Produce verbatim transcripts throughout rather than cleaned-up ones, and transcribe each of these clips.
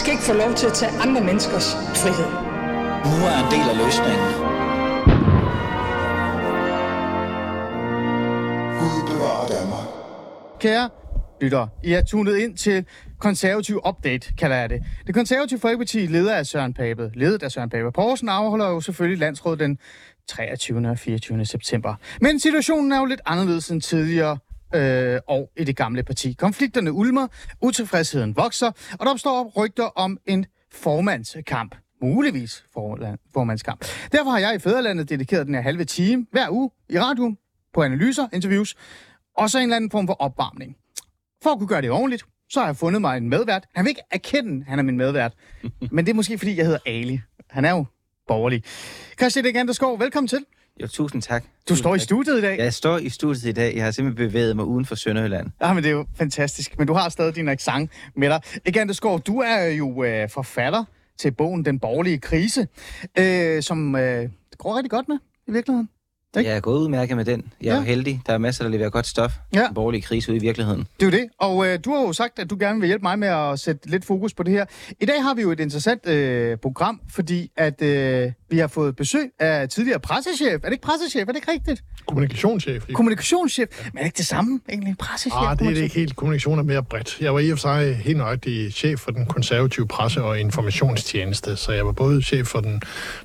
skal ikke få lov til at tage andre menneskers frihed. Nu er en del af løsningen. Gud bevarer Danmark. Kære lytter, I er tunet ind til Konservativ Update, kalder jeg det. Det Konservative Folkeparti, ledet af Søren Pape, ledet af Søren Pape Poulsen, afholder jo selvfølgelig Landsrådet den treogtyvende og fireogtyvende september. Men situationen er jo lidt anderledes end tidligere øh, år i det gamle parti. Konflikterne ulmer, utilfredsheden vokser, og der opstår rygter om en formandskamp. Muligvis formandskamp. Derfor har jeg i Fædrelandet dedikeret den her halve time hver uge i radioen, på analyser, interviews, og så en eller anden form for opvarmning. For at kunne gøre det ordentligt, så har jeg fundet mig en medvært. Han vil ikke erkende, han er min medvært. Men det er måske, fordi jeg hedder Ali. Han er jo borgerlig. Christian Egander Skov, velkommen til. Jo, tusind tak. Du tusind står tak. I studiet i dag? Ja, jeg står i studiet i dag. Jeg har simpelthen bevæget mig uden for Sønderjylland. Ja, men det er jo fantastisk. Men du har stadig din accent med dig. Egander Skov, du er jo øh, forfatter til bogen Den Borgerlige Krise, øh, som øh, går rigtig godt med i virkeligheden. Ikke? Jeg er gået udmærket med den. Jeg er ja. heldig. Der er masser, der leverer godt stof. Ja. Den borgerlige krise ude i virkeligheden. Det er jo det. Og øh, du har jo sagt, at du gerne vil hjælpe mig med at sætte lidt fokus på det her. I dag har vi jo et interessant øh, program, fordi at øh, vi har fået besøg af tidligere pressechef. Er det ikke pressechef? Er det ikke rigtigt? Kommunikationschef. Ikke? Kommunikationschef. Ja. Men er det ikke det samme egentlig? Pressechef? Ah, det er det ikke helt. Kommunikation er mere bredt. Jeg var i og for sig helt nøjagtig chef for den konservative presse- og informationstjeneste, så jeg var både chef for den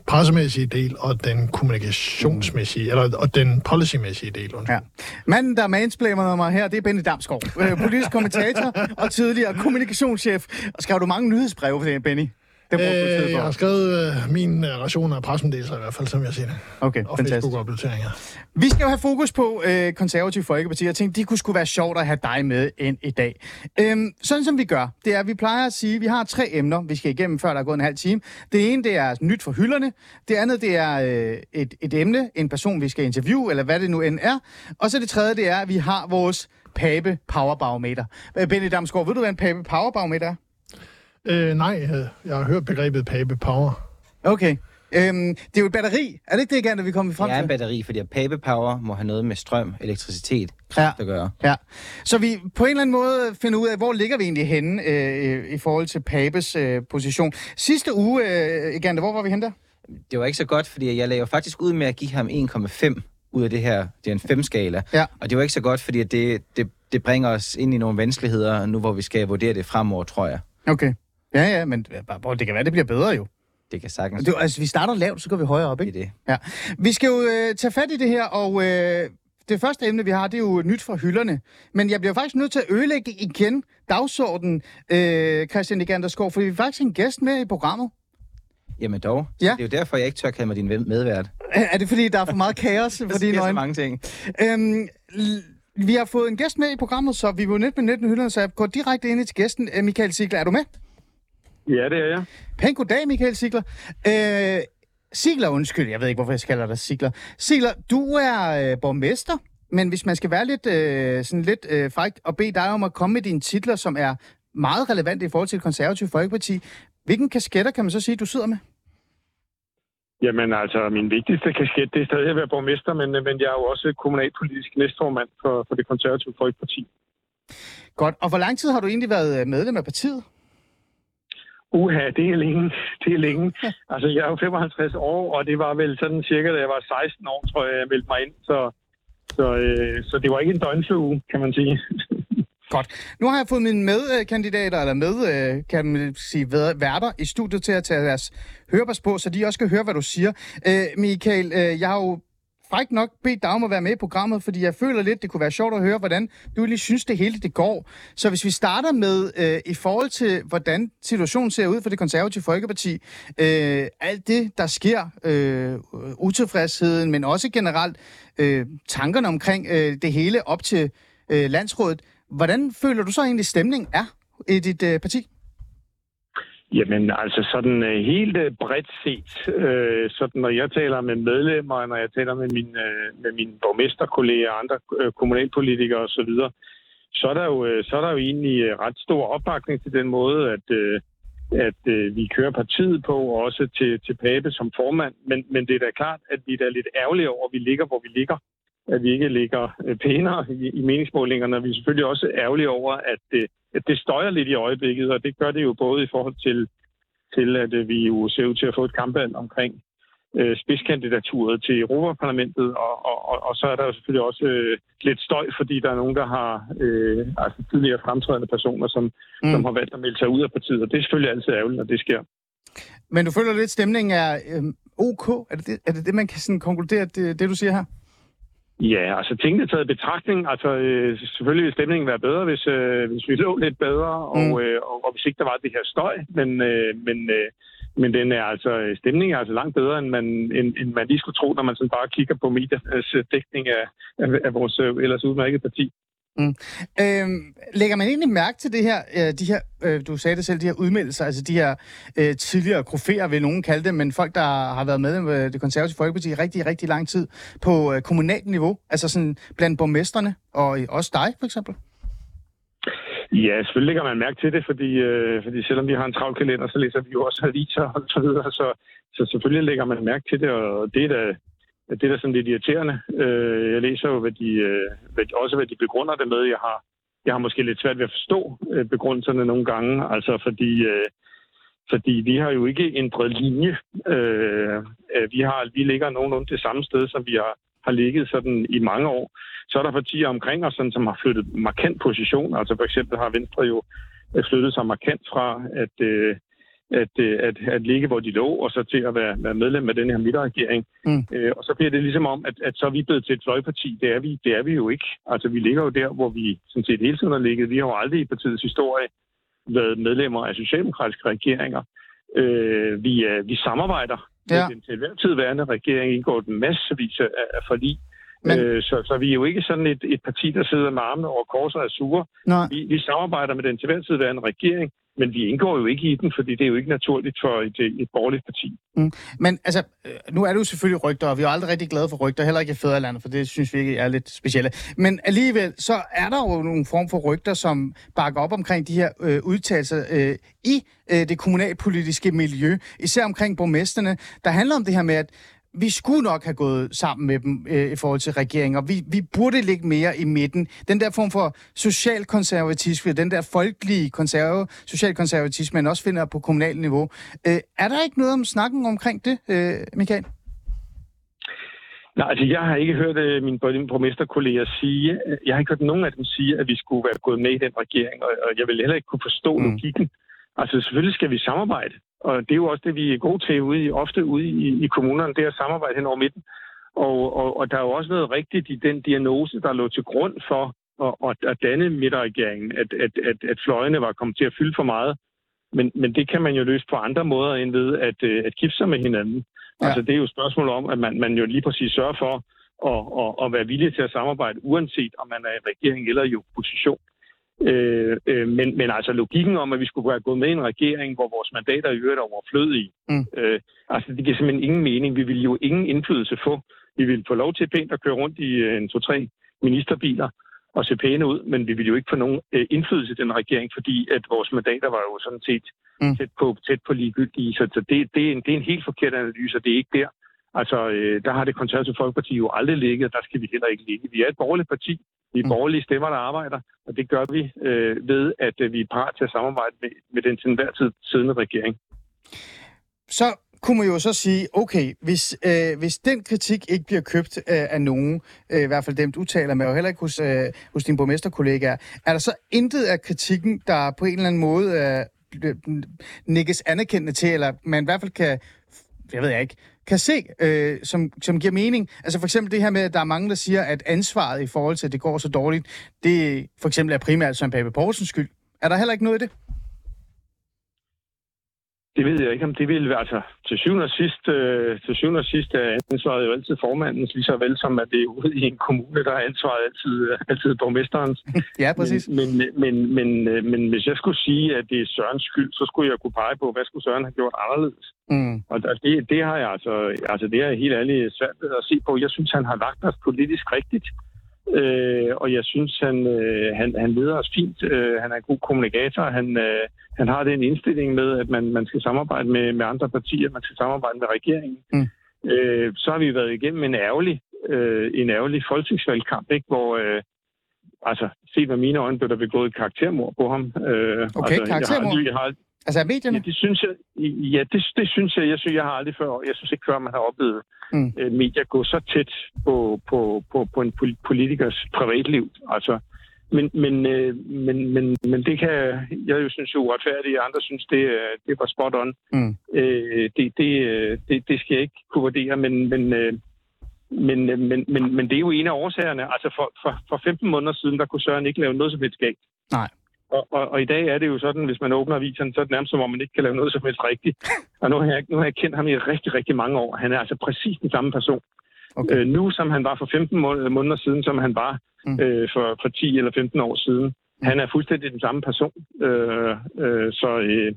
pressemæssige del og den kommunikationsmæssige, og den policymæssige del. Ja. Manden, der mansplaner mig her, det er Benny Damsgaard, politisk kommentator og tidligere kommunikationschef. Og skrev du mange nyhedsbreve for det, Benny? Det øh, jeg har skrevet øh, min ration af pressemeddelelser i hvert fald, som jeg siger det. Okay, og fantastisk. Facebook-opdateringer. Vi skal jo have fokus på øh, Konservative Folkeparti. Jeg tænkte, det kunne sgu være sjovt at have dig med ind i dag. Øhm, sådan som vi gør, det er, at vi plejer at sige, at vi har tre emner, vi skal igennem, før der er gået en halv time. Det ene, det er nyt for hylderne. Det andet, det er øh, et, et emne, en person, vi skal interviewe, eller hvad det nu end er. Og så det tredje, det er, at vi har vores Pape Powerbarometer. Øh, Benny Damsgaard, ved du, hvad en Pape Powerbarometer er? Øh, nej, jeg har hørt begrebet Pape Power. Okay. Øhm, det er jo et batteri. Er det ikke det, Egander, vi kommer frem til? Det er en batteri, fordi Pape Power må have noget med strøm, elektricitet, ja. at gøre. Ja. Så vi på en eller anden måde finder ud af, hvor ligger vi egentlig henne øh, i forhold til Papes øh, position. Sidste uge, øh, Egander, hvor var vi henne der? Det var ikke så godt, fordi jeg lagde faktisk ud med at give ham en komma fem ud af det her. Det er en fem-skala. Ja. Og det var ikke så godt, fordi det, det, det bringer os ind i nogle vanskeligheder, nu hvor vi skal vurdere det fremover, tror jeg. Okay. Ja, ja, men det kan være, det bliver bedre jo. Det kan sagtens. Det, altså, vi starter lavt, så går vi højere op, ikke? Det er det. Ja. Vi skal jo øh, tage fat i det her, og øh, det første emne, vi har, det er jo nyt fra hylderne. Men jeg bliver faktisk nødt til at ødelægge igen dagsordenen, øh, Christian Egander Skov, fordi vi faktisk har en gæst med i programmet. Jamen dog. Ja. Det er jo derfor, jeg ikke tør kalde mig din medvært. Er det, fordi der er for meget kaos? Der sker så mange ting. Øhm, l- vi har fået en gæst med i programmet, så vi er jo net med net med hylderne, så jeg går direkte ind til gæsten. Michael Ziegler, er du med? Ja, det er jeg. Pæn goddag, Michael Ziegler. Øh, Ziegler, undskyld, jeg ved ikke, hvorfor jeg kalder dig Ziegler. Ziegler, du er øh, borgmester, men hvis man skal være lidt, øh, sådan lidt øh, frækt og bede dig om at komme med dine titler, som er meget relevante i forhold til Det Konservative Folkeparti, hvilken kasketter kan man så sige, du sidder med? Jamen altså, min vigtigste kasket, det er stadig at være borgmester, men, men jeg er jo også kommunalpolitisk næstformand for, for Det Konservative Folkeparti. Godt, og hvor lang tid har du egentlig været medlem af partiet? Uha, det er længe. Det er længe. Altså, jeg er jo femoghalvtreds år, og det var vel sådan cirka, da jeg var seksten år, tror jeg, jeg meldte mig ind. Så, så, øh, så det var ikke en døgnflue, kan man sige. Godt. Nu har jeg fået mine medkandidater, eller med, kan man sige, værter i studiet til at tage deres hørebås på, så de også kan høre, hvad du siger. Øh, Michael, jeg har jo frækt nok bedt dig om at være med i programmet, fordi jeg føler lidt, det kunne være sjovt at høre, hvordan du lige synes, det hele det går. Så hvis vi starter med, øh, i forhold til, hvordan situationen ser ud for Det Konservative Folkeparti, øh, alt det, der sker, øh, utilfredsheden, men også generelt øh, tankerne omkring øh, det hele op til øh, landsrådet. Hvordan føler du så egentlig, stemningen er i dit øh, parti? Jamen, altså sådan uh, helt uh, bredt set, uh, sådan når jeg taler med medlemmer, når jeg taler med mine, uh, med mine borgmesterkolleger og andre uh, kommunalpolitikere osv., så er der jo, uh, så er der jo egentlig uh, ret stor opbakning til den måde, at, uh, at uh, vi kører partiet på, og også til, til Pape som formand. Men, men det er da klart, at vi er da lidt ærgerlige over, at vi ligger, hvor vi ligger. at vi ikke ligger pænere i, i meningsmålingerne, og vi er selvfølgelig også ærgerlige over, at, at det støjer lidt i øjeblikket, og det gør det jo både i forhold til, til at vi jo ser ud til at få et kampvalg omkring øh, spidskandidaturet til Europaparlamentet, og, og, og, og så er der jo selvfølgelig også øh, lidt støj, fordi der er nogen, der har øh, altså tidligere fremtrædende personer, som, mm. som har valgt at melde sig ud af partiet, og det er selvfølgelig altid ærgerligt, når det sker. Men du føler lidt, stemningen er øh, ok? Er det det, er det det, man kan sådan konkludere, det, det du siger her? Ja, altså tingene taget i betragtning. Altså øh, selvfølgelig vil stemningen være bedre, hvis, øh, hvis vi lå lidt bedre, og, mm. øh, og, og hvis ikke der var det her støj. Men, øh, men, øh, men den er altså, stemningen er altså langt bedre, end man, end, end man lige skulle tro, når man sådan bare kigger på mediernes dækning af, af, af vores øh, ellers udmærket parti. Mm. Øhm, lægger man egentlig mærke til det her, øh, de her øh, du sagde det selv, de her udmeldelser, altså de her øh, tidligere kroféer, vil nogen kalde dem, men folk, der har været med med det Konservative Folkeparti i rigtig, rigtig lang tid på øh, kommunalt niveau, altså sådan blandt borgmesterne og også dig for eksempel? Ja, selvfølgelig lægger man mærke til det, fordi, øh, fordi selvom vi har en travl kalender, så læser vi jo også aviser og så videre, så, så selvfølgelig lægger man mærke til det, og det er da Det er da sådan lidt irriterende. Jeg læser jo, hvad de, også hvad de begrunder det med. Jeg har, jeg har måske lidt svært ved at forstå begrundelserne nogle gange, altså fordi, fordi vi har jo ikke ændret linje. Vi, har, vi ligger nogenlunde det samme sted, som vi har, har ligget sådan i mange år. Så er der partier omkring os, sådan, som har flyttet markant position. Altså for eksempel har Venstre jo flyttet sig markant fra, at, At, at, at ligge, hvor de lå, og så til at være, være medlem af den her midterregering. Mm. Øh, og så bliver det ligesom om, at, at så er vi blevet til et fløjparti. Det er vi, det er vi jo ikke. Altså, vi ligger jo der, hvor vi sådan set hele tiden har ligget. Vi har jo aldrig i partiets historie været medlemmer af socialdemokratiske regeringer. Øh, vi, vi samarbejder ja. med den til hver tid værende regering, indgår den massevis af, af forlig. Men... Øh, så, så vi er jo ikke sådan et, et parti, der sidder med armene over korset og er sure. Vi, vi samarbejder med den til hver tid værende regering. Men vi indgår jo ikke i den, fordi det er jo ikke naturligt for et, et borgerligt parti. Mm. Men altså, nu er det jo selvfølgelig rygter, og vi er jo aldrig rigtig glade for rygter, heller ikke i Fædrelandet, for det synes vi ikke er lidt specielle. Men alligevel, så er der jo nogle form for rygter, som bakker op omkring de her øh, udtalelser øh, i øh, det kommunalpolitiske miljø, især omkring borgmesterne, der handler om det her med, at vi skulle nok have gået sammen med dem øh, i forhold til regeringen, og vi, vi burde ligge mere i midten. Den der form for socialkonservatisme, den der folkelige konserve, socialkonservatisme, man også finder på kommunalt niveau. Øh, er der ikke noget om snakken omkring det, øh, Michael? Nej, altså jeg har ikke hørt øh, mine borgmesterkolleger sige, øh, jeg har ikke hørt nogen af dem sige, at vi skulle være gået med i den regering, og, og jeg vil heller ikke kunne forstå mm. logikken. Altså selvfølgelig skal vi samarbejde. Og det er jo også det, vi er gode til ude i, ofte ude i, i kommunerne, det er at samarbejde hen over midten. Og, og, og der er jo også noget rigtigt i den diagnose, der lå til grund for at, at danne midterregeringen, at, at, at, at fløjene var kommet til at fylde for meget. Men, men det kan man jo løse på andre måder end ved at, at gifte sig med hinanden. Ja. Altså det er jo et spørgsmål om, at man, man jo lige præcis sørger for at, at, at være villig til at samarbejde, uanset om man er i regering eller i opposition. Øh, øh, men, men altså logikken om, at vi skulle være gået med i en regering, hvor vores mandater i øvrigt er overflødige, mm. øh, altså det giver simpelthen ingen mening. Vi ville jo ingen indflydelse få. Vi ville få lov til pænt at køre rundt i en, to, tre ministerbiler og se pæne ud, men vi ville jo ikke få nogen øh, indflydelse i den regering, fordi at vores mandater var jo sådan set mm. tæt på, tæt på ligegyldige. Så, så det, det, er en, det er en helt forkert analyse, og det er ikke der. Altså, øh, der har det Konservative Folkeparti jo aldrig ligget, og der skal vi heller ikke ligge. Vi er et borgerligt parti, vi er borgerlige stemmer, der arbejder, og det gør vi øh, ved, at øh, vi er parat til at samarbejde med, med den til enhver tid siddende regering. Så kunne man jo så sige, okay, hvis, øh, hvis den kritik ikke bliver købt øh, af nogen, øh, i hvert fald dem, du taler med, og heller ikke hos, øh, hos dine borgmesterkollegaer, er der så intet af kritikken, der på en eller anden måde øh, nikkes anerkendende til, eller man i hvert fald kan, jeg ved jeg ikke, kan se, øh, som, som giver mening. Altså for eksempel det her med, at der er mange, der siger, at ansvaret i forhold til, at det går så dårligt, det for eksempel er primært Søren Pape Poulsens skyld. Er der heller ikke noget i det? Det ved jeg ikke, om det vil være. Altså, til syvende og sidst, øh, til syvende og sidst er ansvaret jo altid formandens, lige så vel som at det er ude i en kommune, der er ansvaret altid, altid borgmesterens. Ja, præcis. Men, men, men, men, men hvis jeg skulle sige, at det er Sørens skyld, så skulle jeg kunne pege på, hvad skulle Søren have gjort anderledes? Mm. Og det, det har jeg altså, altså det er helt ærligt svært at se på. Jeg synes, han har lagt os politisk rigtigt, øh, og jeg synes, han, øh, han, han leder os fint. Øh, han er en god kommunikator, han... Øh, Han har den indstilling med, at man, man skal samarbejde med, med andre partier, man skal samarbejde med regeringen. Mm. Øh, så har vi været igennem en ærgerlig øh, en ærgerlig folketingsvalgkamp, ikke? Hvor, øh, altså, set med mine øjne, blev der begået et karaktermord på ham. Øh, okay, altså, karaktermord? Jeg har, jeg har, altså af medierne? Ja, det synes jeg, ja, det, det synes jeg. Jeg synes, jeg har aldrig før, jeg synes ikke før, man har oplevet mm. øh, medier gå så tæt på, på, på, på en politikers privatliv, altså. Men, men, men, men, men det kan, jeg jo synes jo uretfærdigt, og andre synes, det, det var spot on. Mm. Det, det, det, det skal jeg ikke kunne vurdere, men, men, men, men, men, men det er jo en af årsagerne. Altså for, for, for femten måneder siden, der kunne Søren ikke lave noget som helst galt. Nej. Og, og, og i dag er det jo sådan, hvis man åbner aviserne, så er det nærmest som om, man ikke kan lave noget som helst rigtigt. Og nu har jeg, nu har jeg kendt ham i rigtig, rigtig mange år. Han er altså præcis den samme person. Okay. Øh, nu, som han var for femten må- måneder siden, som han var mm. øh, for, for ti eller femten år siden. Han er fuldstændig den samme person. Øh, øh, så, øh,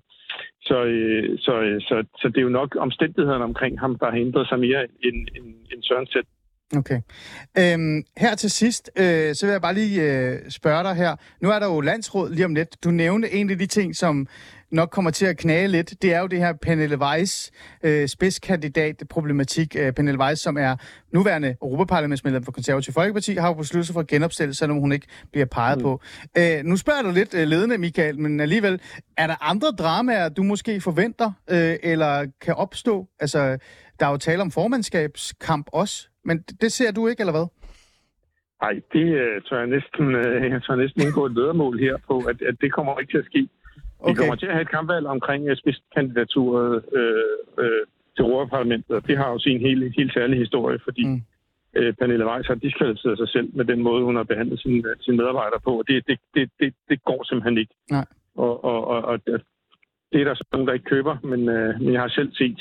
så, øh, så, øh, så, så det er jo nok omstændighederne omkring ham, der har ændret sig mere end, end, end Søren selv. Okay. Øhm, her til sidst, øh, så vil jeg bare lige øh, spørge dig her. Nu er der jo landsråd lige om lidt. Du nævnte en af de ting, som nok kommer til at knage lidt. Det er jo det her Pernille Weiss øh, spidskandidat-problematik. Øh, Pernille Weiss, som er nuværende europaparlamentsmedlem for Konservative Folkeparti, har jo besluttet sig for at genopstille, selvom hun ikke bliver peget mm. på. Øh, nu spørger du lidt øh, ledende, Michael, men alligevel, er der andre dramaer, du måske forventer øh, eller kan opstå? Altså, der er jo tale om formandskabskamp også. Men det ser du ikke, eller hvad? Nej, det uh, tør jeg næsten, uh, jeg tør næsten indgå et ledermål her på, at, at det kommer ikke til at ske. Okay. Vi kommer til at have et kampvalg omkring uh, spidskandidaturet uh, uh, til Europaparlamentet. Det har jo sin helt, helt særlige historie, fordi mm. uh, Pernille Weiss har diskvalificeret sig selv med den måde, hun har behandlet sine, uh, sine medarbejdere på. Og det, det, det, det, det går simpelthen ikke. Nej. Og, og, og, og det er der så nogen, der ikke køber, men, uh, men jeg har selv set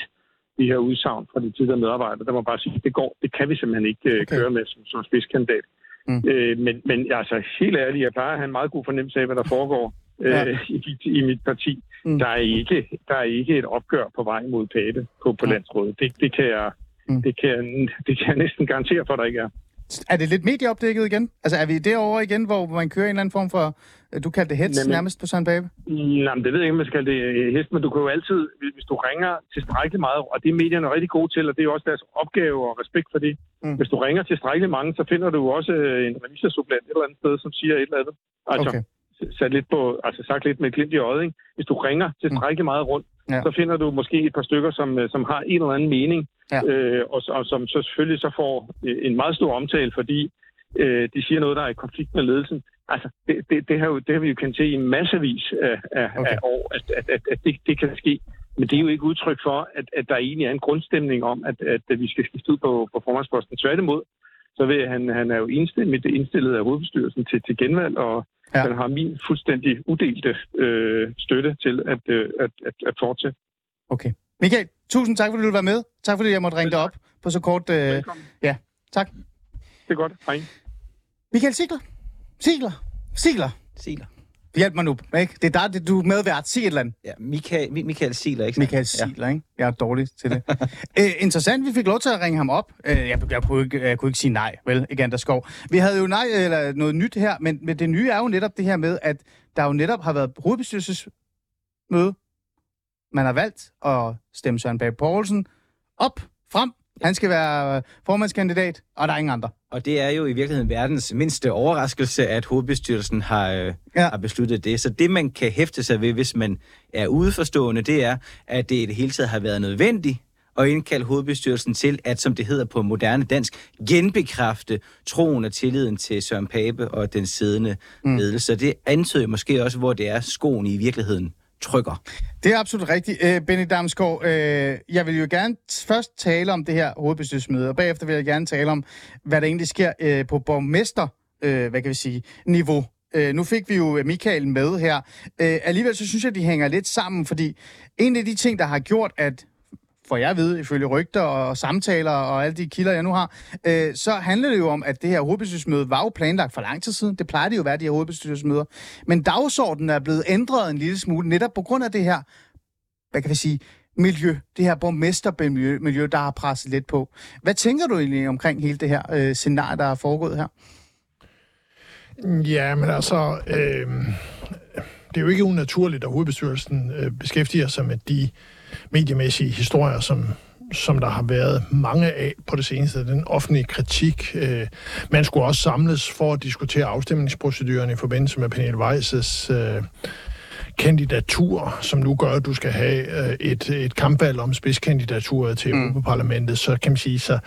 de her udsagn fra de tidligere medarbejdere, der må bare sige, det går, det kan vi simpelthen ikke øh, okay. køre med som, som spidskandidat. Mm. Øh, men, men altså, helt ærligt, jeg plejer at have en meget god fornemmelse af, hvad der foregår øh, ja. i, i mit parti. Mm. Der, er ikke, der er ikke et opgør på vej mod Pape på, på ja. landsrådet. Det, det, kan jeg, mm. det, kan, det kan jeg næsten garantere for, der ikke er. Er det lidt medieopdækket igen? Altså, er vi derovre igen, hvor man kører en eller anden form for, du kalder det hets nærmest på Søren Pape? Nej, men det ved jeg ikke, man skal det hets, men du kan jo altid, hvis du ringer tilstrækkeligt meget, og det er medierne rigtig gode til, og det er jo også deres opgave og respekt for det. Mm. Hvis du ringer tilstrækkeligt mange, så finder du jo også en revisorsuppleant et eller andet sted, som siger et eller andet. Altså, okay. sat lidt på, altså sagt lidt med et glimt i øjet, ikke? Hvis du ringer tilstrækkeligt meget rundt, ja. så finder du måske et par stykker, som, som har en eller anden mening, ja. øh, og, og som så selvfølgelig så får en meget stor omtale, fordi øh, de siger noget, der er i konflikt med ledelsen. Altså, det, det, det, har, jo, det har vi jo kendt til i massevis af, af, okay. af år, at, at, at, at det, det kan ske. Men det er jo ikke udtryk for, at, at der egentlig er en grundstemning om, at, at vi skal skifte ud på, på formandsposten. Tværtimod, så vil han, han er jo indstillet, indstillet af hovedbestyrelsen til, til genvalg, og ja. han har min fuldstændig udelte øh, støtte til at, øh, at, at, at fortsætte. Okay. Michael, tusind tak, fordi du ville være med. Tak, fordi jeg måtte ringe dig op på så kort... Øh... Velkommen. Ja, tak. Det er godt. Hej. Michael Ziegler. Ziegler. Ziegler. Ziegler. Hjælp mig nu, ikke? Det er dig, du er medvært. Sig et eller andet. Ja, Michael, Michael Ziegler, ikke? Michael Ziegler, ja. ikke? Jeg er dårlig til det. Æ, interessant, vi fik lov til at ringe ham op. Æ, jeg, jeg, kunne ikke, jeg kunne ikke sige nej, vel? Egander Skov. Vi havde jo nej, eller noget nyt her, men, men det nye er jo netop det her med, at der jo netop har været hovedbestyrelsesmøde. Man har valgt at stemme Søren Pape Poulsen op, frem. Han skal være formandskandidat, og der er ingen andre. Og det er jo i virkeligheden verdens mindste overraskelse, at hovedbestyrelsen har, øh, ja. har besluttet det. Så det, man kan hæfte sig ved, hvis man er udeforstående, det er, at det i det hele taget har været nødvendigt at indkalde hovedbestyrelsen til at, som det hedder på moderne dansk, genbekræfte troen og tilliden til Søren Pape og den siddende mm. ledelse. Så det antyder måske også, hvor det er skoen i virkeligheden trykker. Det er absolut rigtigt, øh, Benny Damsgaard. Øh, jeg vil jo gerne t- først tale om det her hovedbestyrelsesmøde, og bagefter vil jeg gerne tale om, hvad der egentlig sker øh, på borgmester, øh, hvad kan vi sige, niveau. Øh, nu fik vi jo Michael med her. Øh, alligevel så synes jeg, de hænger lidt sammen, fordi en af de ting, der har gjort, at for jeg ved, ifølge rygter og samtaler og alle de kilder, jeg nu har, øh, så handler det jo om, at det her hovedbestyrelsesmøde var jo planlagt for lang tid siden. Det plejer det jo at være, de her hovedbestyrelsesmøder. Men dagsordenen er blevet ændret en lille smule, netop på grund af det her, hvad kan vi sige, miljø, det her borgmestermiljø, der har presset lidt på. Hvad tænker du egentlig omkring hele det her øh, scenarie, der er foregået her? Ja, men altså, øh, det er jo ikke unaturligt, at hovedbestyrelsen øh, beskæftiger sig med de mediemæssige historier, som, som der har været mange af på det seneste, den offentlige kritik. Man skulle også samles for at diskutere afstemningsprocedurerne i forbindelse med Pernille Weiss' kandidatur, som nu gør, at du skal have et, et kampvalg om spidskandidaturet til Europaparlamentet, så kan man sige, så,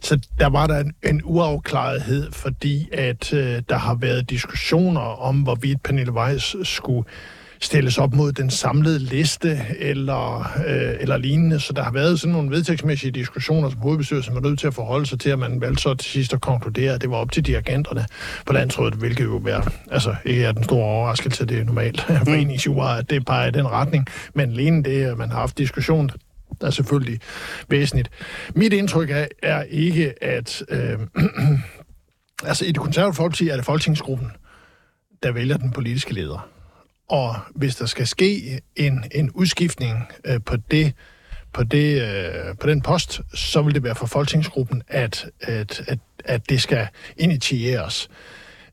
så der var der en, en uafklarethed, fordi at øh, der har været diskussioner om, hvorvidt Pernille Weiss skulle stilles op mod den samlede liste eller, øh, eller lignende. Så der har været sådan nogle vedtægtsmæssige diskussioner, som hovedbestyrelsen var nødt til at forholde sig til, at man valgte så til sidst at konkludere, at det var op til dirigenterne på Landsrådet, hvilket jo var, altså, ikke er den store overraskelse, det er normalt foreningsjura, at det peger i den retning, men alene det, at man har haft diskussion, er selvfølgelig væsentligt. Mit indtryk er, er ikke, at øh, altså i Det Konservative Folkeparti er det folketingsgruppen, der vælger den politiske leder. Og hvis der skal ske en, en udskiftning øh, på, det, på, det, øh, på den post, så vil det være for folketingsgruppen, at, at, at, at det skal initieres.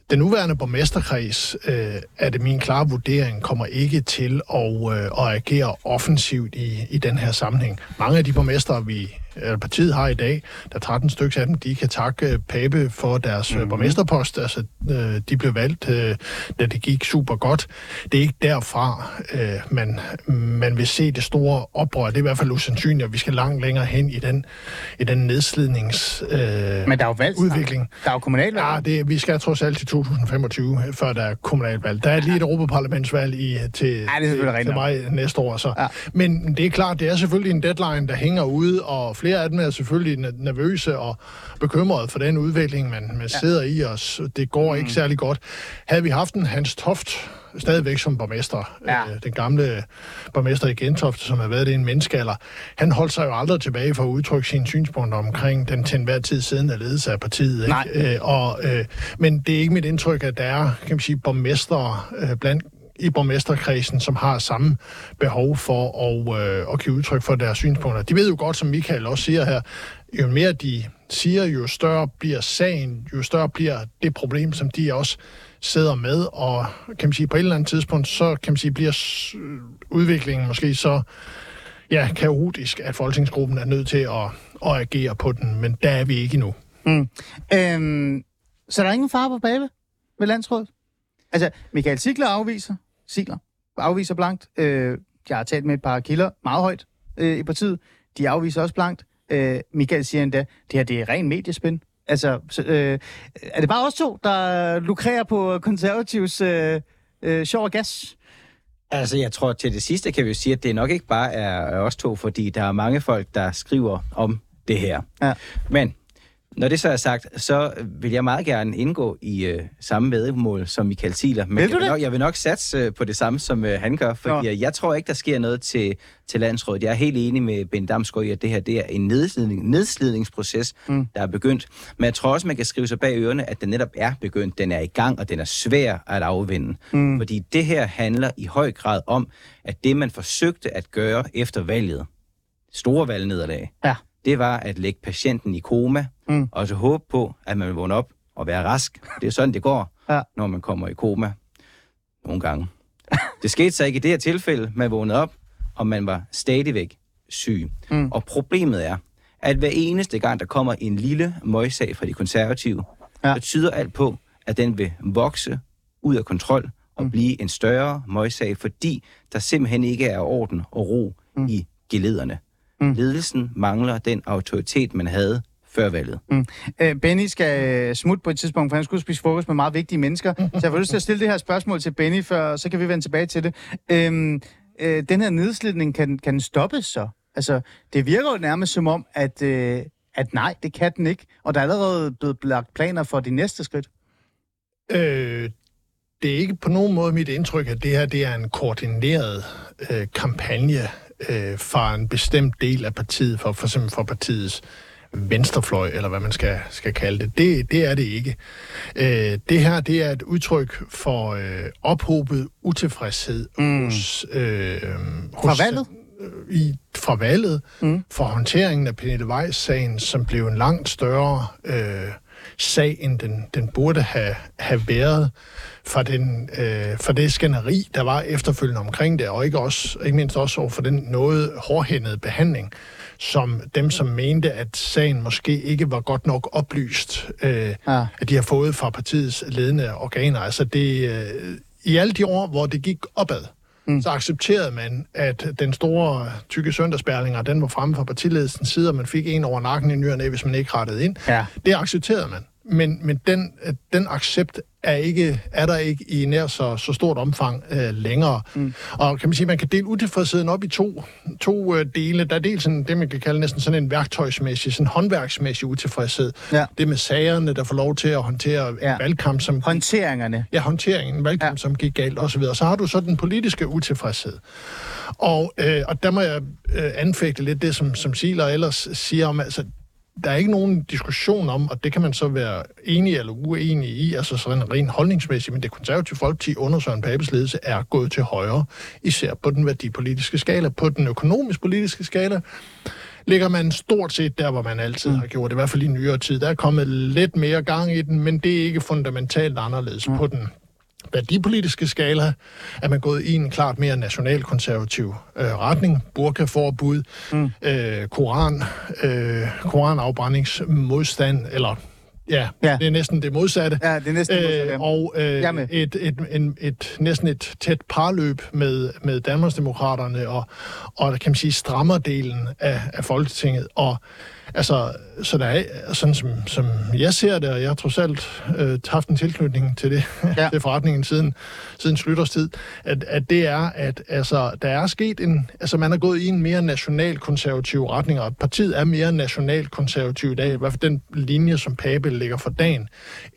Den nuværende borgmesterkreds, øh, er det min klare vurdering, kommer ikke til at, øh, at agere offensivt i, i den her sammenhæng. Mange af de borgmestre, vi partiet har i dag, der er tretten stykker af dem, de kan takke Pape for deres mm-hmm. borgmesterpost. Altså, øh, de blev valgt, øh, da det gik super godt. Det er ikke derfra, øh, man, man vil se det store oprør. Det er i hvert fald usandsynligt, og vi skal langt længere hen i den, i den nedslidningsudvikling. Øh, Men der er jo valg, udvikling. Der er jo kommunalvalg. Ja, det, vi skal trods alt til to tusind femogtyve, før der er kommunalvalg. Der er lige et europaparlamentsvalg i, til, ja, til, til maj næste år. Så. Ja. Men det er klart, det er selvfølgelig en deadline, der hænger ude, og flere af dem er selvfølgelig nervøse og bekymrede for den udvikling, man, man ja. sidder i, og det går ikke mm. særlig godt. Havde vi haft en Hans Toft stadigvæk som borgmester, ja. øh, den gamle borgmester i Gentofte, som har været det en menneskealder, han holdt sig jo aldrig tilbage for at udtrykke sine synspunkter omkring den til enhver tid siden af ledelse af partiet. Ikke? Øh, og, øh, men det er ikke mit indtryk, at der er, kan man sige, borgmestere øh, blandt i borgmesterkredsen, som har samme behov for at, øh, at give udtryk for deres synspunkter. De ved jo godt, som Michael også siger her, jo mere de siger, jo større bliver sagen, jo større bliver det problem, som de også sidder med, og kan man sige, på et eller andet tidspunkt, så kan man sige, bliver udviklingen måske så ja, kaotisk, at folketingsgruppen er nødt til at, at agere på den, men der er vi ikke endnu. Mm. Øhm, så der er ingen far på Pape ved Landsrådet? Altså, Michael Ziegler afviser, Ziegler afviser blankt. Øh, jeg har talt med et par kilder meget højt øh, i partiet. De afviser også blankt. Øh, Michael siger endda, det her det er ren mediespind. Altså, så, øh, er det bare os to, der lukrerer på konservatives øh, øh, sjov og gas? Altså, jeg tror til det sidste kan vi jo sige, at det nok ikke bare er os to, fordi der er mange folk, der skriver om det her. Ja. Men når det så er sagt, så vil jeg meget gerne indgå i øh, samme væddemål som Michael Ziegler. Men vil du jeg, vil nok, jeg vil nok satse på det samme, som øh, han gør, fordi ja. jeg tror ikke, der sker noget til, til landsrådet. Jeg er helt enig med Benny Damsgaard i, at det her det er en nedslidning, nedslidningsproces, mm. der er begyndt. Men jeg tror også, man kan skrive sig bag ørerne, at den netop er begyndt. Den er i gang, og den er svær at afvende. Mm. Fordi det her handler i høj grad om, at det, man forsøgte at gøre efter valget, store valgnederlag, ja. det var at lægge patienten i koma, mm. og så håbe på, at man vil vågne op og være rask. Det er sådan, det går, ja. når man kommer i koma. Nogle gange. Det skete så ikke i det her tilfælde. Man vågnede op, og man var stadigvæk syg. Mm. Og problemet er, at hver eneste gang, der kommer en lille møgssag fra de konservative, ja. så tyder alt på, at den vil vokse ud af kontrol og mm. blive en større møgssag, fordi der simpelthen ikke er orden og ro mm. i gelederne. Mm. Ledelsen mangler den autoritet, man havde før valget. Mm. Øh, Benny skal smutte på et tidspunkt, for han skulle spise frokost med meget vigtige mennesker. Så jeg får lyst til at stille det her spørgsmål til Benny, for så kan vi vende tilbage til det. Øhm, øh, den her nedslidning, kan, kan den stoppes så? Altså, det virker jo nærmest som om, at, øh, at nej, det kan den ikke. Og der er allerede blevet lagt planer for de næste skridt. Øh... Det er ikke på nogen måde mit indtryk, at det her det er en koordineret øh, kampagne øh, fra en bestemt del af partiet, for, for eksempel fra partiets venstrefløj, eller hvad man skal, skal kalde det. det. Det er det ikke. Øh, det her det er et udtryk for øh, ophobet utilfredshed mm. hos, øh, hos... Fra valget? I, fra valget, mm. fra håndteringen af Pernille Weiss-sagen, som blev en langt større øh, sag, end den, den burde have, have været for, den, øh, for det skænderi, der var efterfølgende omkring det, og ikke, også, ikke mindst også over for den noget hårdhændede behandling, som dem, som mente, at sagen måske ikke var godt nok oplyst, øh, ja. at de har fået fra partiets ledende organer. Altså det, øh, i alle de år, hvor det gik opad, mm. så accepterede man, at den store tykke søndagsberlinger, den var fremme fra partiledelsens side, og man fik en over nakken i ny og næ, hvis man ikke rettede ind. Ja. Det accepterede man. Men, men den, den accept er, ikke, er der ikke i nær så, så stort omfang øh, længere. Mm. Og kan man sige, man kan dele utilfredsheden op i to, to øh, dele. Der er dels sådan, det, man kan kalde næsten sådan en værktøjsmæssig, sådan håndværksmæssig utilfredshed. Ja. Det med sagerne, der får lov til at håndtere ja. valgkamp som... Håndteringerne. Ja, håndteringen, valgkamp ja. som gik galt osv. Så har du så den politiske utilfredshed. Og, øh, og der må jeg øh, anfægte lidt det, som, som Ziegler ellers siger om... Altså, der er ikke nogen diskussion om, og det kan man så være enig eller uenig i, altså sådan rent holdningsmæssigt, men det konservative Folkeparti under Søren Papes ledelse er gået til højre, især på den værdipolitiske skala. På den økonomisk-politiske skala ligger man stort set der, hvor man altid har gjort det, i hvert fald i nyere tid. Der er kommet lidt mere gang i den, men det er ikke fundamentalt anderledes på den værdipolitiske skala, er man gået i en klart mere nationalkonservativ øh, retning. Burkaforbud, mm. øh, koran, øh, koranafbrændingsmodstand, eller ja, ja, det er næsten det modsatte. Ja, det er næsten det modsatte. Øh, og øh, et, et, en, et, næsten et tæt parløb med, med Danmarksdemokraterne og, og, kan man sige, strammerdelen af, af Folketinget. Og altså, så der er, sådan som, som jeg ser det, og jeg har trods alt øh, haft en tilknytning til det, ja. til forretningen siden, siden slutterstid, at, at det er, at altså, der er sket en, altså man er gået i en mere nationalkonservativ retning, og partiet er mere nationalkonservativ i dag, i hvert fald den linje, som Pape lægger for dagen,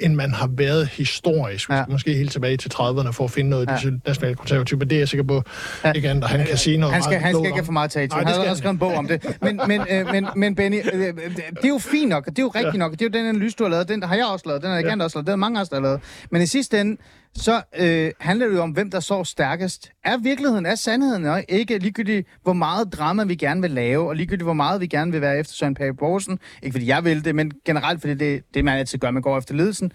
end man har været historisk, ja. måske helt tilbage til trediverne for at finde noget ja. nationalkonservative, men det er jeg sikker på, ja. ikke andet, han kan sige noget. Han skal, han skal ikke have for meget tale til. Nej, han har også skrevet en bog om det. Men, men, øh, men, men Benny, det er jo fint nok, det er jo rigtigt ja. nok, det er jo den analyse, du har lavet, den har jeg også lavet, den har Egander ja. også lavet, den har mange også lavet. Men i sidste ende, så øh, handler det jo om, hvem der står stærkest. Er virkeligheden, er sandheden, og ikke ligegyldigt, hvor meget drama vi gerne vil lave, og ligegyldigt, hvor meget vi gerne vil være efter Søren Pape Poulsen. Ikke fordi jeg vil det, men generelt, fordi det det, man altid gør, man går efter ledelsen.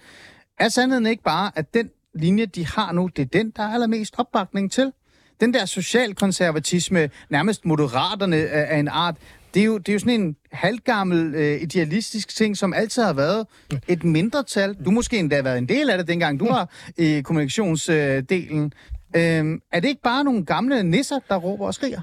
Er sandheden ikke bare, at den linje, de har nu, det er den, der er allermest opbakning til? Den der socialkonservatisme, nærmest moderaterne af en art, det er jo, det er jo sådan en halvgammel øh, idealistisk ting, som altid har været et mindretal. Du måske endda har været en del af det, dengang du var i øh, kommunikationsdelen. Øh, er det ikke bare nogle gamle nisser, der råber og skriger?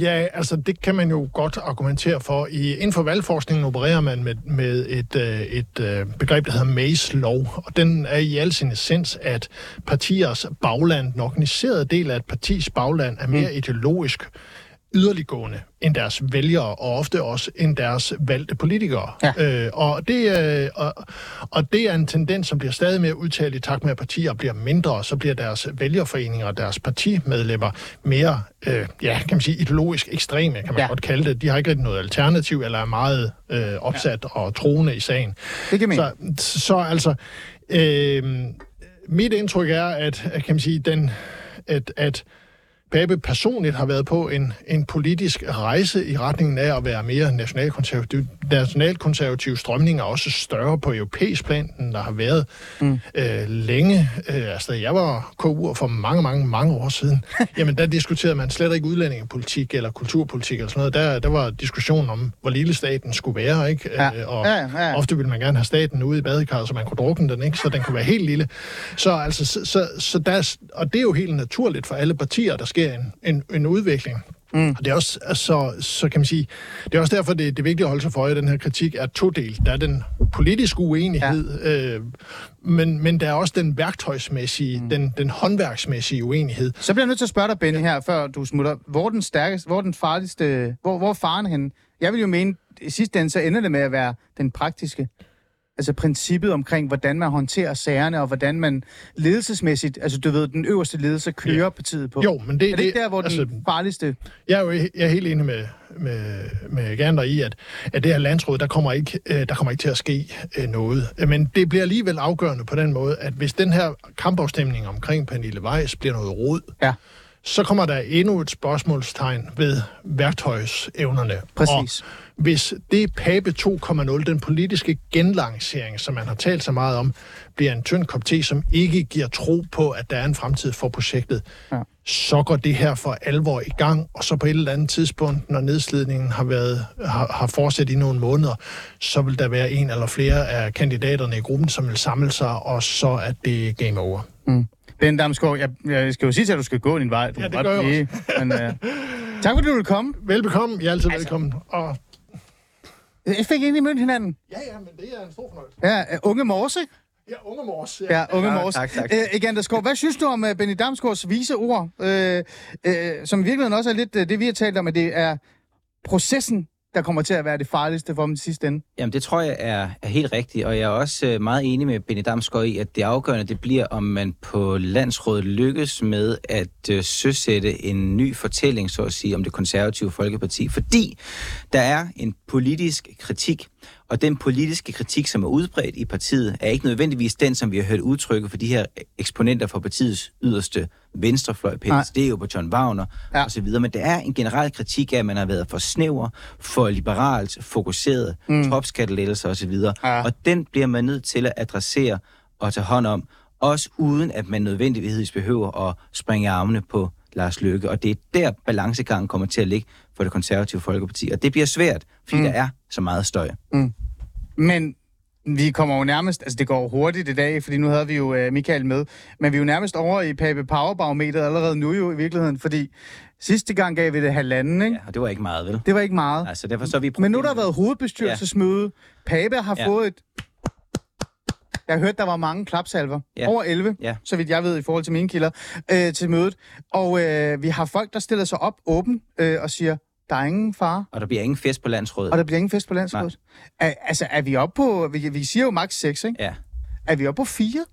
Ja, altså det kan man jo godt argumentere for. I, inden for valgforskningen opererer man med, med et, øh, et øh, begreb, der hedder Mays lov, og den er i al sin essens, at partiers bagland, den organiserede del af et partis bagland, er mere mm. ideologisk yderliggående end deres vælgere, og ofte også end deres valgte politikere. Ja. Øh, og, det, øh, og, og det er en tendens, som bliver stadig mere udtalt i takt med, at partier bliver mindre, og så bliver deres vælgerforeninger og deres partimedlemmer mere, øh, ja, kan man sige, ideologisk ekstreme, kan man ja. godt kalde det. De har ikke rigtig noget alternativ, eller er meget øh, opsat ja. og troende i sagen. Det kan så, så altså, øh, mit indtryk er, at, kan man sige, den, at, at Pape personligt har været på en, en politisk rejse i retningen af at være mere nationalkonservativ. Nationalkonservative strømninger er også større på europæisk plan, end der har været mm. øh, længe. Øh, altså, jeg var K U'er for mange, mange, mange år siden. Jamen, der diskuterede man slet ikke udlændingepolitik eller kulturpolitik eller sådan noget. Der, der var diskussion om, hvor lille staten skulle være, ikke? Ja. Øh, og ja, ja, ja. ofte ville man gerne have staten ude i badekarret, så man kunne drukne den, ikke? Så den kunne være helt lille. Så altså, så, så, så der, og det er jo helt naturligt for alle partier, der sker En, en, en udvikling. Mm. Og det er også, altså, så kan man sige, det er også derfor, det, det er vigtigt at holde sig for øje, at den her kritik er todelt. Der er den politiske uenighed, ja. øh, men, men der er også den værktøjsmæssige, mm. den, den håndværksmæssige uenighed. Så bliver jeg nødt til at spørge dig, Benny, ja. her, før du smutter. Hvor er den stærkeste, hvor er den farligste, hvor, hvor er faren henne? Jeg vil jo mene, i sidste ende, så ender det med at være den praktiske. Altså princippet omkring, hvordan man håndterer sagerne, og hvordan man ledelsesmæssigt, altså du ved, den øverste ledelse kører yeah. partiet på. Jo, men det er det, det ikke der, hvor altså, den farligste... Jeg er jo jeg er helt enig med, med, med Egander i, at, at det her landsråd, der kommer, ikke, der kommer ikke til at ske noget. Men det bliver alligevel afgørende på den måde, at hvis den her kampafstemning omkring Pernille Weiss bliver noget rod, ja. så kommer der endnu et spørgsmålstegn ved værktøjsevnerne. Præcis. Og hvis det Pape to punkt nul, den politiske genlancering, som man har talt så meget om, bliver en tynd kop te, som ikke giver tro på, at der er en fremtid for projektet, ja. så går det her for alvor i gang, og så på et eller andet tidspunkt, når nedslidningen har, været, har, har fortsat i nogle måneder, så vil der være en eller flere af kandidaterne i gruppen, som vil samle sig, og så er det game over. Mm. Benny Damsgaard, jeg, jeg skal jo sige til, at du skal gå din vej. Du ja, det gør jeg blive, men, uh... tak fordi du ville komme. Velbekomme. Jeg er altid altså... velkommen. Og... jeg fik egentlig mødt hinanden. Ja, ja, men det er en stor fornøjelse. Ja, unge Morse. Ja, unge Mors. Ja, ja unge Mors. Ja, tak, tak. Æ, Egander Skov, hvad synes du om uh, Benny Damsgaards vise ord, øh, øh, som i virkeligheden også er lidt uh, det, vi har talt om, at det er processen, der kommer til at være det farligste for dem til sidste ende? Jamen, det tror jeg er, er helt rigtigt, og jeg er også uh, meget enig med Benny Damsgaard i, at det afgørende det bliver, om man på landsrådet lykkes med at uh, søsætte en ny fortælling, så at sige, om det konservative Folkeparti, fordi der er en politisk kritik. Og den politiske kritik, som er udbredt i partiet, er ikke nødvendigvis den, som vi har hørt udtrykke for de her eksponenter fra partiets yderste venstrefløj, P S D, på John Wagner ja. og så videre. Men der er en generel kritik af, at man har været for snæver, for liberalt, fokuseret, mm. topskattelettelser og så videre. Ja. Og den bliver man nødt til at adressere og tage hånd om, også uden at man nødvendigvis behøver at springe armene på Lars Løkke. Og det er der, balancegangen kommer til at ligge for det konservative Folkeparti. Og det bliver svært, fordi mm. der er så meget støj. Mm. Men vi kommer jo nærmest, altså det går hurtigt i dag, fordi nu havde vi jo øh, Michael med, men vi er jo nærmest over i Pape Powerbarometeret allerede nu jo i virkeligheden, fordi sidste gang gav vi det halvanden, ikke? Ja, og det var ikke meget, vel? Det var ikke meget. Altså, derfor så vi men nu der har været hovedbestyrelsesmøde. Ja. Pape har ja. fået et... Jeg hørte, der var mange klapsalver. Ja. Over elleve, ja. så vidt jeg ved i forhold til mine kilder, øh, til mødet. Og øh, vi har folk, der stiller sig op åben øh, og siger... der er ingen fare. Og der bliver ingen fest på landsrådet. Og der bliver ingen fest på landsrådet. Er, altså, er vi oppe på... Vi, vi siger jo maks seks, ikke? Ja. Er vi oppe på fire?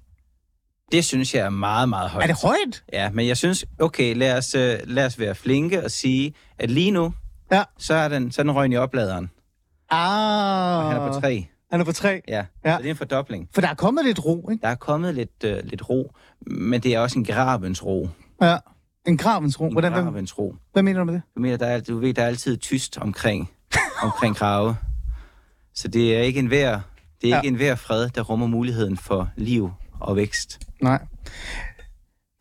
Det synes jeg er meget, meget højt. Er det højt? Ja, men jeg synes... Okay, lad os, lad os være flinke og sige, at lige nu, ja. så er den, så er den røgn i opladeren. Ah. Og han er på tre. Han er på tre? Ja. ja. Så det er en fordobling. For der er kommet lidt ro, ikke? Der er kommet lidt, øh, lidt ro, men det er også en gravens ro. Ja. En gravens ro? En Hvordan, gravens ro. Hvad mener du med det? Jeg mener, der er, du ved, der er altid tyst omkring, omkring grave. Så det er ikke en vær, det er ja. ikke en vær fred, der rummer muligheden for liv og vækst. Nej.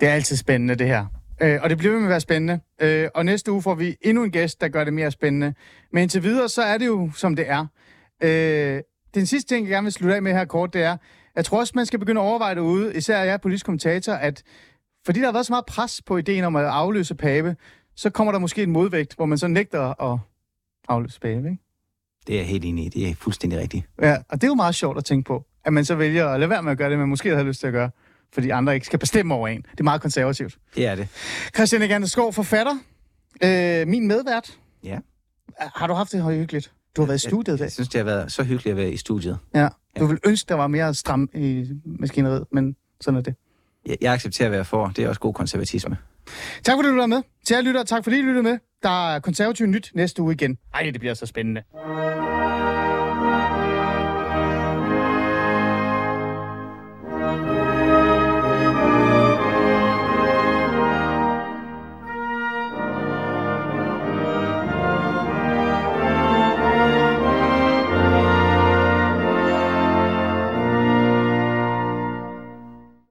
Det er altid spændende, det her. Øh, og det bliver ved med at være spændende. Øh, og næste uge får vi endnu en gæst, der gør det mere spændende. Men indtil videre, så er det jo, som det er. Øh, den sidste ting, jeg gerne vil slutte af med her kort, det er, jeg tror også, man skal begynde at overveje derude, især jeg er politisk kommentator, at fordi der har været så meget pres på ideen om at afløse Pape, så kommer der måske en modvægt, hvor man så nægter at afløse Pape, ikke? Det er jeg helt enig i. Det er fuldstændig rigtigt. Ja, og det er jo meget sjovt at tænke på, at man så vælger at lade være med at gøre det, man måske havde lyst til at gøre, fordi andre ikke skal bestemme over en. Det er meget konservativt. Det er det. Christian Egander Skov, forfatter. Øh, min medvært. Ja. Har du haft det hyggeligt? Du har været i studiet i dag. Jeg synes, det har været så hyggeligt at være i studiet. Ja. Du ja. ville ønske, der var mere stram i maskineriet, men sådan er det. Jeg accepterer, hvad jeg får. Det er også god konservatisme. Tak fordi du var med. Til jer lyttere, tak fordi I lyttede med. Der er konservativt nyt næste uge igen. Ej, det bliver så spændende.